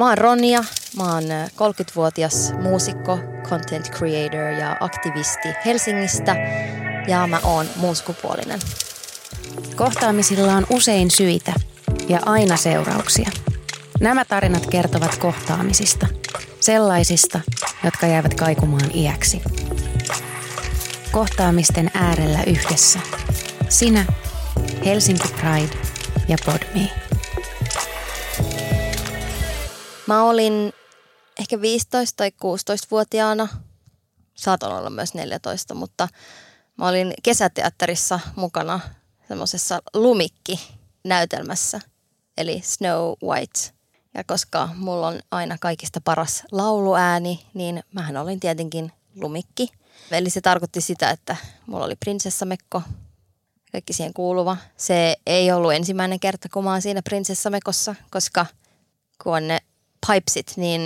Mä oon Ronja, mä oon 30-vuotias muusikko, content creator ja aktivisti Helsingistä ja mä oon muuskupuolinen. Kohtaamisilla on usein syitä ja aina seurauksia. Nämä tarinat kertovat kohtaamisista, sellaisista, jotka jäävät kaikumaan iäksi. Kohtaamisten äärellä yhdessä. Sinä, Helsinki Pride ja PodMe. Mä olin ehkä 15- tai 16-vuotiaana, saatan olla myös 14, mutta mä olin kesäteatterissa mukana semmoisessa lumikki-näytelmässä, eli Snow White. Ja koska mulla on aina kaikista paras lauluääni, niin mähän olin tietenkin lumikki. Eli se tarkoitti sitä, että mulla oli prinsessamekko, kaikki siihen kuuluva. Se ei ollut ensimmäinen kerta, kun mä oon siinä prinsessamekossa, koska kun on ne pipesit, niin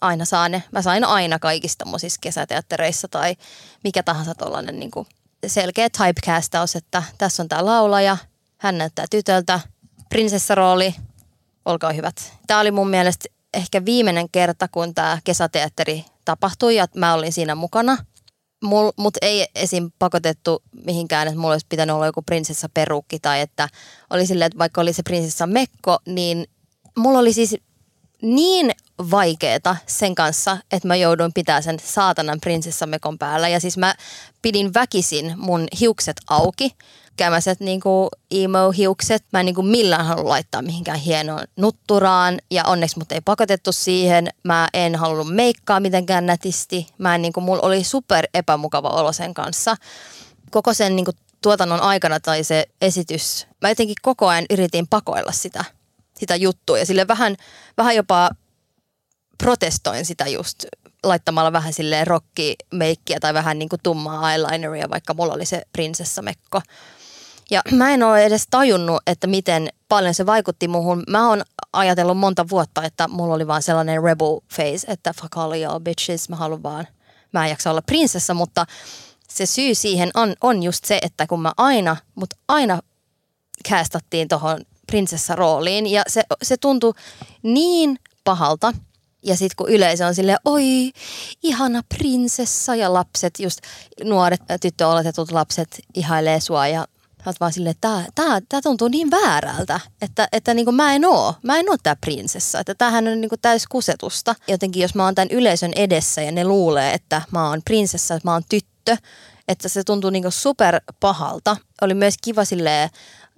aina saa ne. Mä sain aina kaikista muisissa kesäteattereissa tai mikä tahansa tollainen niin kuin selkeä typecastaus, että tässä on tää laulaja, hän näyttää tytöltä, prinsessarooli, olkaa hyvät. Tää oli mun mielestä ehkä viimeinen kerta, kun tää kesäteatteri tapahtui ja mä olin siinä mukana. Mut ei esim. Pakotettu mihinkään, että mulla olisi pitänyt olla joku prinsessaperukki tai että oli silleen, että vaikka oli se prinsessamekko, niin mulla oli siis niin vaikeeta sen kanssa, että mä jouduin pitää sen saatanan prinsessamekon päällä. Ja siis mä pidin väkisin mun hiukset auki, kämäiset niinku emo-hiukset. Mä en niinku millään halunnut laittaa mihinkään hienoon nutturaan ja onneksi mut ei pakotettu siihen. Mä en halunnut meikkaa mitenkään nätisti. Mulla oli super epämukava olo sen kanssa. Koko sen niinku tuotannon aikana tai se esitys, mä jotenkin koko ajan yritin pakoilla sitä juttua ja sille vähän jopa protestoin sitä just laittamalla vähän silleen rockimeikkiä tai vähän niinku tummaa eyelineria, vaikka mulla oli se prinsessamekko. Ja mä en ole edes tajunnut, että miten paljon se vaikutti muuhun. Mä oon ajatellut monta vuotta, että mulla oli vaan sellainen rebel face, että fuck all y'all bitches, mä haluan vaan, mä en jaksa olla prinsessa, mutta se syy siihen on just se, että kun mä aina castattiin tohon prinsessarooliin ja se tuntui niin pahalta. Ja sitten kun yleisö on silleen, oi, ihana prinsessa ja lapset, just nuoret tyttöoletetut lapset ihailee sua ja olet vaan silleen, tää tuntuu niin väärältä, että niinku mä en oo tää prinsessa, että tämähän on niinku täys kusetusta. Jotenkin jos mä oon tämän yleisön edessä ja ne luulee, että mä oon prinsessa, että mä oon tyttö, että se tuntuu niinku super pahalta. Oli myös kiva silleen,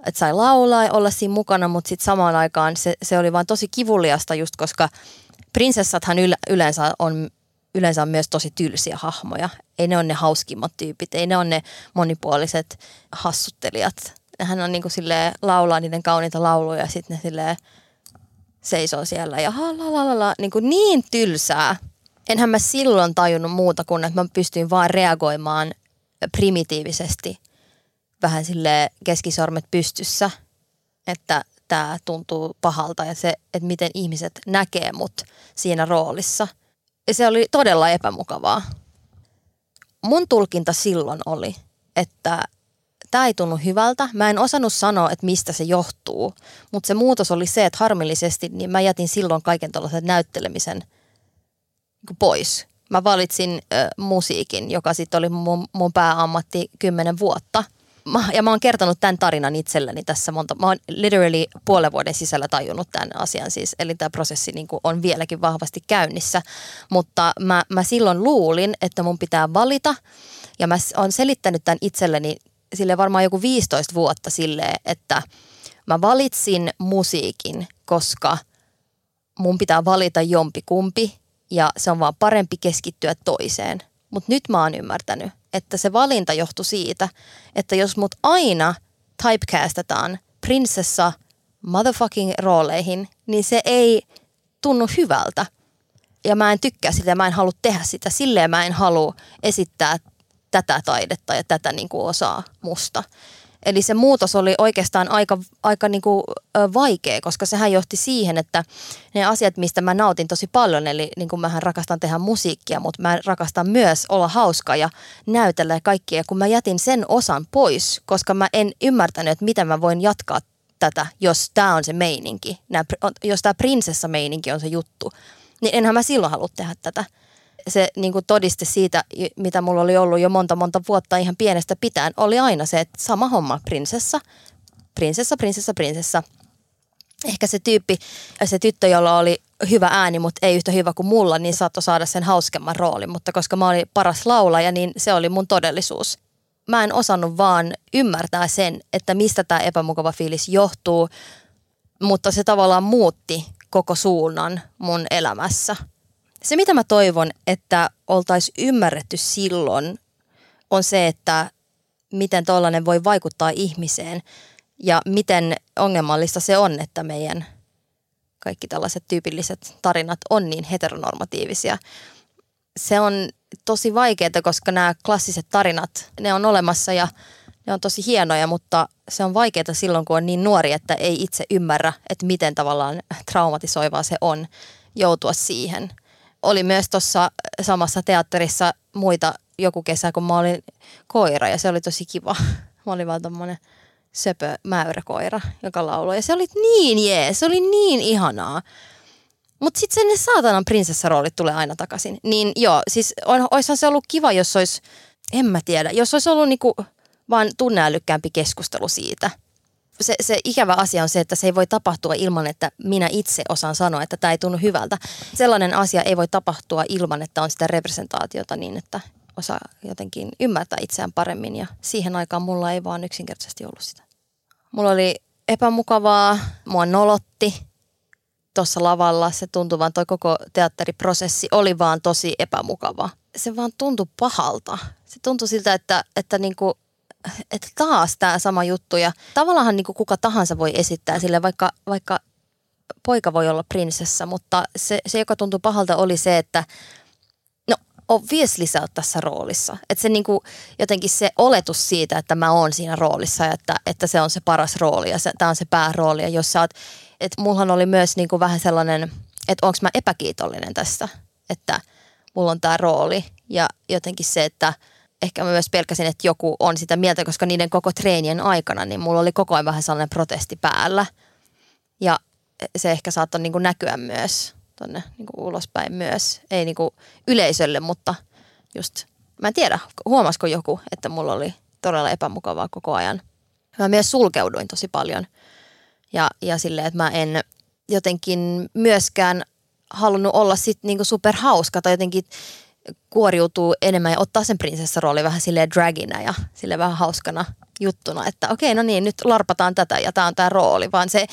että sai laulaa ja olla siinä mukana, mutta sitten samaan aikaan se oli vaan tosi kivuliasta just, koska prinsessathan yleensä on myös tosi tylsiä hahmoja. Ei ne ole ne hauskimmat tyypit, ei ne ole ne monipuoliset hassuttelijat. Nehän on niin kuin silleen, laulaa niiden kauniita lauluja ja sitten ne silleen seisoo siellä ja halalala, niin tylsää. Enhän mä silloin tajunnut muuta kuin, että mä pystyin vaan reagoimaan primitiivisesti. Vähän silleen keskisormet pystyssä, että tämä tuntuu pahalta ja se, että miten ihmiset näkee mut siinä roolissa. Ja se oli todella epämukavaa. Mun tulkinta silloin oli, että tämä ei tunnu hyvältä. Mä en osannut sanoa, että mistä se johtuu, mutta se muutos oli se, että harmillisesti niin mä jätin silloin kaiken tuollaisen näyttelemisen pois. Mä valitsin musiikin, joka sitten oli mun pääammatti 10 vuotta. Ja mä oon kertonut tämän tarinan itselleni tässä monta. Mä oon literally puolen vuoden sisällä tajunnut tämän asian siis. Eli tämä prosessi niin kuin on vieläkin vahvasti käynnissä. Mutta mä silloin luulin, että mun pitää valita. Ja mä oon selittänyt tämän itselleni sille varmaan joku 15 vuotta silleen, että mä valitsin musiikin, koska mun pitää valita jompikumpi. Ja se on vaan parempi keskittyä toiseen. Mutta nyt mä oon ymmärtänyt, että se valinta johtui siitä, että jos mut aina typecastataan prinsessa motherfucking rooleihin, niin se ei tunnu hyvältä. Ja mä en tykkää sitä, mä en halua tehdä sitä, silleen mä en halua esittää tätä taidetta ja tätä niin kuin osaa musta. Eli se muutos oli oikeastaan aika niin kuin vaikea, koska sehän johti siihen, että ne asiat, mistä mä nautin tosi paljon, eli niin kuin mähän rakastan tehdä musiikkia, mutta mä rakastan myös olla hauska ja näytellä kaikkia, kun mä jätin sen osan pois, koska mä en ymmärtänyt, että miten mä voin jatkaa tätä, jos tämä on se meininki, jos tämä prinsessameininki on se juttu, niin enhän mä silloin halua tehdä tätä. Se niin kuin todiste siitä, mitä mulla oli ollut jo monta vuotta ihan pienestä pitäen, oli aina se, että sama homma, prinsessa. Ehkä se tyttö, jolla oli hyvä ääni, mutta ei yhtä hyvä kuin mulla, niin saattoi saada sen hauskemman roolin. Mutta koska mä olin paras laulaja, niin se oli mun todellisuus. Mä en osannut vaan ymmärtää sen, että mistä tämä epämukava fiilis johtuu, mutta se tavallaan muutti koko suunnan mun elämässä. Se, mitä mä toivon, että oltaisiin ymmärretty silloin, on se, että miten tollainen voi vaikuttaa ihmiseen ja miten ongelmallista se on, että meidän kaikki tällaiset tyypilliset tarinat on niin heteronormatiivisia. Se on tosi vaikeaa, koska nämä klassiset tarinat, ne on olemassa ja ne on tosi hienoja, mutta se on vaikeaa silloin, kun on niin nuori, että ei itse ymmärrä, että miten tavallaan traumatisoivaa se on joutua siihen. Oli myös tuossa samassa teatterissa muita joku kesä, kun mä olin koira ja se oli tosi kiva. Mä olin vaan tommonen söpö mäyräkoira, joka lauloi ja se oli niin jees, se oli niin ihanaa. Mutta sitten ne saatanan prinsessaroolit tulee aina takaisin. Niin joo, siis oishan se ollut kiva, jos olisi, en mä tiedä, jos olisi ollut niinku vaan tunneälykkäämpi keskustelu siitä. Se ikävä asia on se, että se ei voi tapahtua ilman, että minä itse osaan sanoa, että tämä ei tunnu hyvältä. Sellainen asia ei voi tapahtua ilman, että on sitä representaatiota niin, että osaa jotenkin ymmärtää itseään paremmin. Ja siihen aikaan mulla ei vaan yksinkertaisesti ollut sitä. Mulla oli epämukavaa, mua nolotti tuossa lavalla. Se tuntui vaan, toi koko teatteriprosessi oli vaan tosi epämukava. Se vaan tuntui pahalta. Se tuntui siltä, että niinku... Että taas tämä sama juttu ja tavallaan niin kuin kuka tahansa voi esittää sille, vaikka poika voi olla prinsessa, mutta se joka tuntui pahalta oli se, että no obviously sä oot tässä roolissa. Että se niin kuin, jotenkin se oletus siitä, että mä oon siinä roolissa ja että se on se paras rooli ja tämä on se päärooli ja jos sä oot, että mullahan oli myös niin kuin vähän sellainen, että onko mä epäkiitollinen tästä, että mulla on tämä rooli ja jotenkin se, että ehkä mä myös pelkäsin, että joku on sitä mieltä, koska niiden koko treenien aikana, niin mulla oli koko ajan vähän sellainen protesti päällä. Ja se ehkä saattoi niin kuin näkyä myös tuonne niin kuin ulospäin myös. Ei niin kuin yleisölle, mutta just, mä en tiedä, huomasiko joku, että mulla oli todella epämukavaa koko ajan. Mä myös sulkeuduin tosi paljon. Ja silleen, että mä en jotenkin myöskään halunnut olla sit niin kuin superhauska tai jotenkin... kuoriutuu enemmän ja ottaa sen prinsessarooli vähän silleen dragina ja silleen vähän hauskana juttuna, että okei, no niin, nyt larpataan tätä ja tämä on tämä rooli, vaan se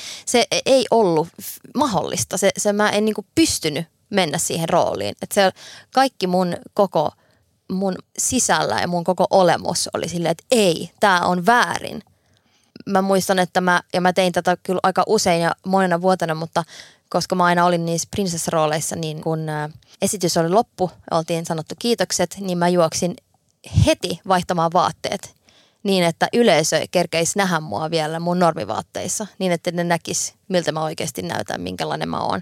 ei ollut mahdollista. Se mä en niinku pystynyt mennä siihen rooliin. Et se kaikki mun koko mun sisällä ja mun koko olemus oli silleen, että ei, tämä on väärin. Mä muistan, että mä tein tätä kyllä aika usein ja monena vuotena, mutta koska mä aina olin niissä prinsessarooleissa, niin kun esitys oli loppu, oltiin sanottu kiitokset, niin mä juoksin heti vaihtamaan vaatteet niin, että yleisö kerkeisi nähdä mua vielä mun normivaatteissa, niin että ne näkisi, miltä mä oikeasti näytän, minkälainen mä oon.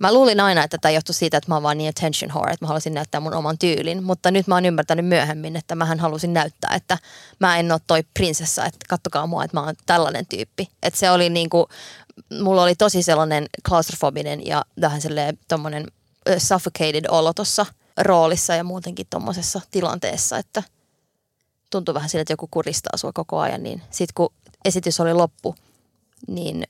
Mä luulin aina, että tämä johtui siitä, että mä oon vaan niin attention whore, että mä halusin näyttää mun oman tyylin, mutta nyt mä oon ymmärtänyt myöhemmin, että mähän halusin näyttää, että mä en oo toi prinsessa, että kattokaa mua, että mä oon tällainen tyyppi. Että se oli niinku... Mulla oli tosi sellainen klaustrofobinen ja vähän sellainen tommonen suffocated olo tuossa roolissa ja muutenkin tommosessa tilanteessa, että tuntui vähän siltä, että joku kuristaa sua koko ajan. Niin sit kun esitys oli loppu, niin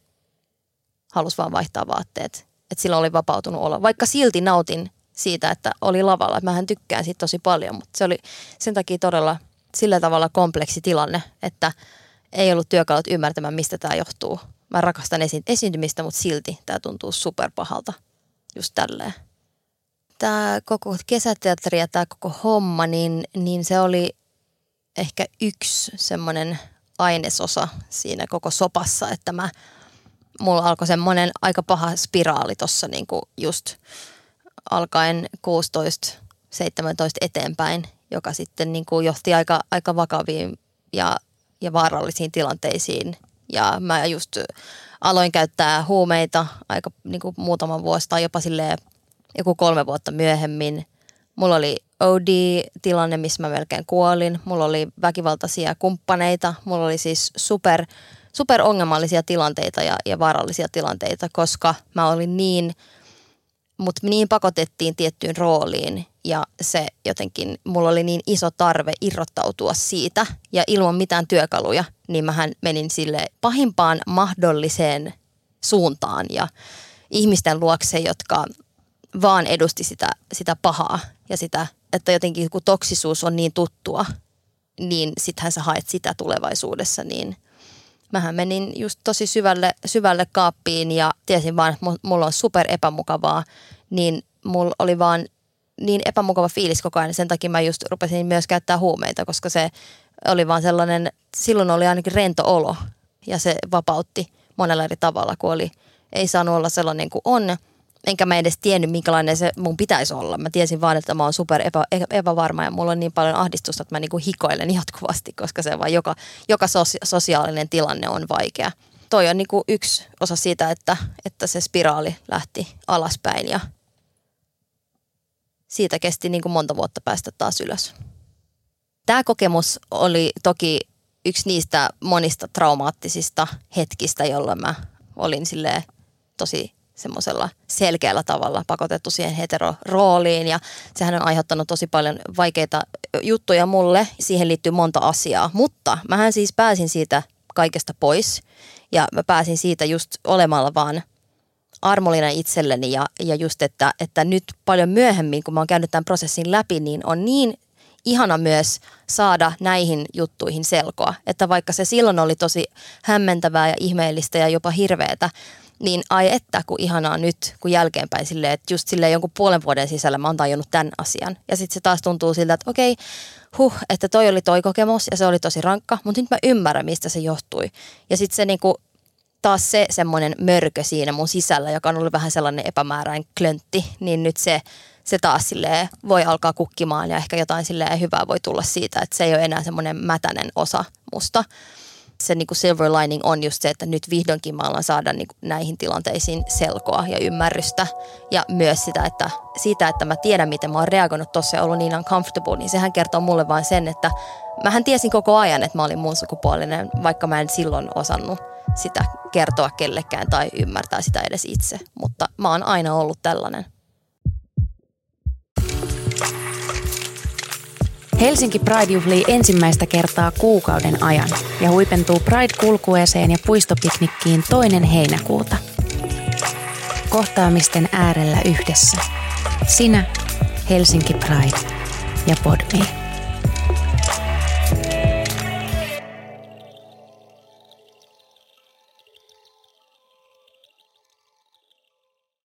halusi vaan vaihtaa vaatteet. Että silloin oli vapautunut olo. Vaikka silti nautin siitä, että oli lavalla. Mähän tykkään siitä tosi paljon, mutta se oli sen takia todella sillä tavalla kompleksi tilanne, että ei ollut työkalut ymmärtämään, mistä tämä johtuu. Mä rakastan esiintymistä, mutta silti tämä tuntuu superpahalta just tälleen. Tämä koko kesäteatteri ja tämä koko homma, niin se oli ehkä yksi semmoinen ainesosa siinä koko sopassa, että mulla alkoi semmoinen aika paha spiraali tuossa niinku just alkaen 16-17 eteenpäin, joka sitten niinku johti aika vakaviin ja vaarallisiin tilanteisiin. Ja mä just aloin käyttää huumeita aika niin kuin muutaman vuosi tai jopa silleen joku 3 vuotta myöhemmin. Mulla oli OD-tilanne, missä mä melkein kuolin. Mulla oli väkivaltaisia kumppaneita. Mulla oli siis super superongelmallisia tilanteita ja vaarallisia tilanteita, koska mä olin niin, mut niin pakotettiin tiettyyn rooliin ja se jotenkin, mulla oli niin iso tarve irrottautua siitä ja ilman mitään työkaluja, niin mähän menin sille pahimpaan mahdolliseen suuntaan ja ihmisten luokse, jotka vaan edusti sitä pahaa ja sitä, että jotenkin kun toksisuus on niin tuttua, niin sittenhän sä haet sitä tulevaisuudessa, niin mähän menin just tosi syvälle kaappiin ja tiesin vaan, että mulla on super epämukavaa, niin mulla oli vaan niin epämukava fiilis koko ajan. Sen takia mä just rupesin myös käyttää huumeita, koska se oli vaan sellainen, silloin oli ainakin rento olo ja se vapautti monella eri tavalla, kun oli, ei saanut olla sellainen kuin on. Enkä mä edes tiennyt, minkälainen se mun pitäisi olla. Mä tiesin vaan, että mä oon super epävarma ja mulla on niin paljon ahdistusta, että mä niinku hikoilen jatkuvasti, koska se vaan joka sosiaalinen tilanne on vaikea. Toi on niinku yksi osa siitä, että se spiraali lähti alaspäin ja siitä kesti niinku monta vuotta päästä taas ylös. Tämä kokemus oli toki yksi niistä monista traumaattisista hetkistä, jolloin mä olin silleen tosi semmoisella selkeällä tavalla pakotettu siihen hetero-rooliin ja sehän on aiheuttanut tosi paljon vaikeita juttuja mulle. Siihen liittyy monta asiaa, mutta mähän siis pääsin siitä kaikesta pois ja mä pääsin siitä just olemalla vaan armollinen itselleni ja just, että nyt paljon myöhemmin, kun mä oon käynyt tämän prosessin läpi, niin on niin ihana myös saada näihin juttuihin selkoa, että vaikka se silloin oli tosi hämmentävää ja ihmeellistä ja jopa hirveätä, niin ai että, kun ihanaa nyt, kun jälkeenpäin silleen, että just silleen jonkun puolen vuoden sisällä mä oon tajunnut tämän asian. Ja sitten se taas tuntuu siltä, että okei, että toi oli toi kokemus ja se oli tosi rankka, mutta nyt mä ymmärrän, mistä se johtui. Ja sitten se niinku, taas se semmoinen mörkö siinä mun sisällä, joka on ollut vähän sellainen epämääräinen klöntti, niin nyt se taas silleen voi alkaa kukkimaan ja ehkä jotain silleen hyvää voi tulla siitä, että se ei ole enää semmoinen mätänen osa musta. Se niin kuin silver lining on just se, että nyt vihdoinkin mä alan saada niin kuin näihin tilanteisiin selkoa ja ymmärrystä. Ja myös sitä, että mä tiedän, miten mä oon reagoinut tossa ja ollut niin uncomfortable, niin sehän kertoo mulle vaan sen, että mähän tiesin koko ajan, että mä olin mun sukupuolinen, vaikka mä en silloin osannut sitä kertoa kellekään tai ymmärtää sitä edes itse. Mutta mä oon aina ollut tällainen. Helsinki Pride juhlii ensimmäistä kertaa kuukauden ajan ja huipentuu Pride-kulkueeseen ja puistopiknikkiin 2. heinäkuuta. Kohtaamisten äärellä yhdessä. Sinä, Helsinki Pride ja PodMe.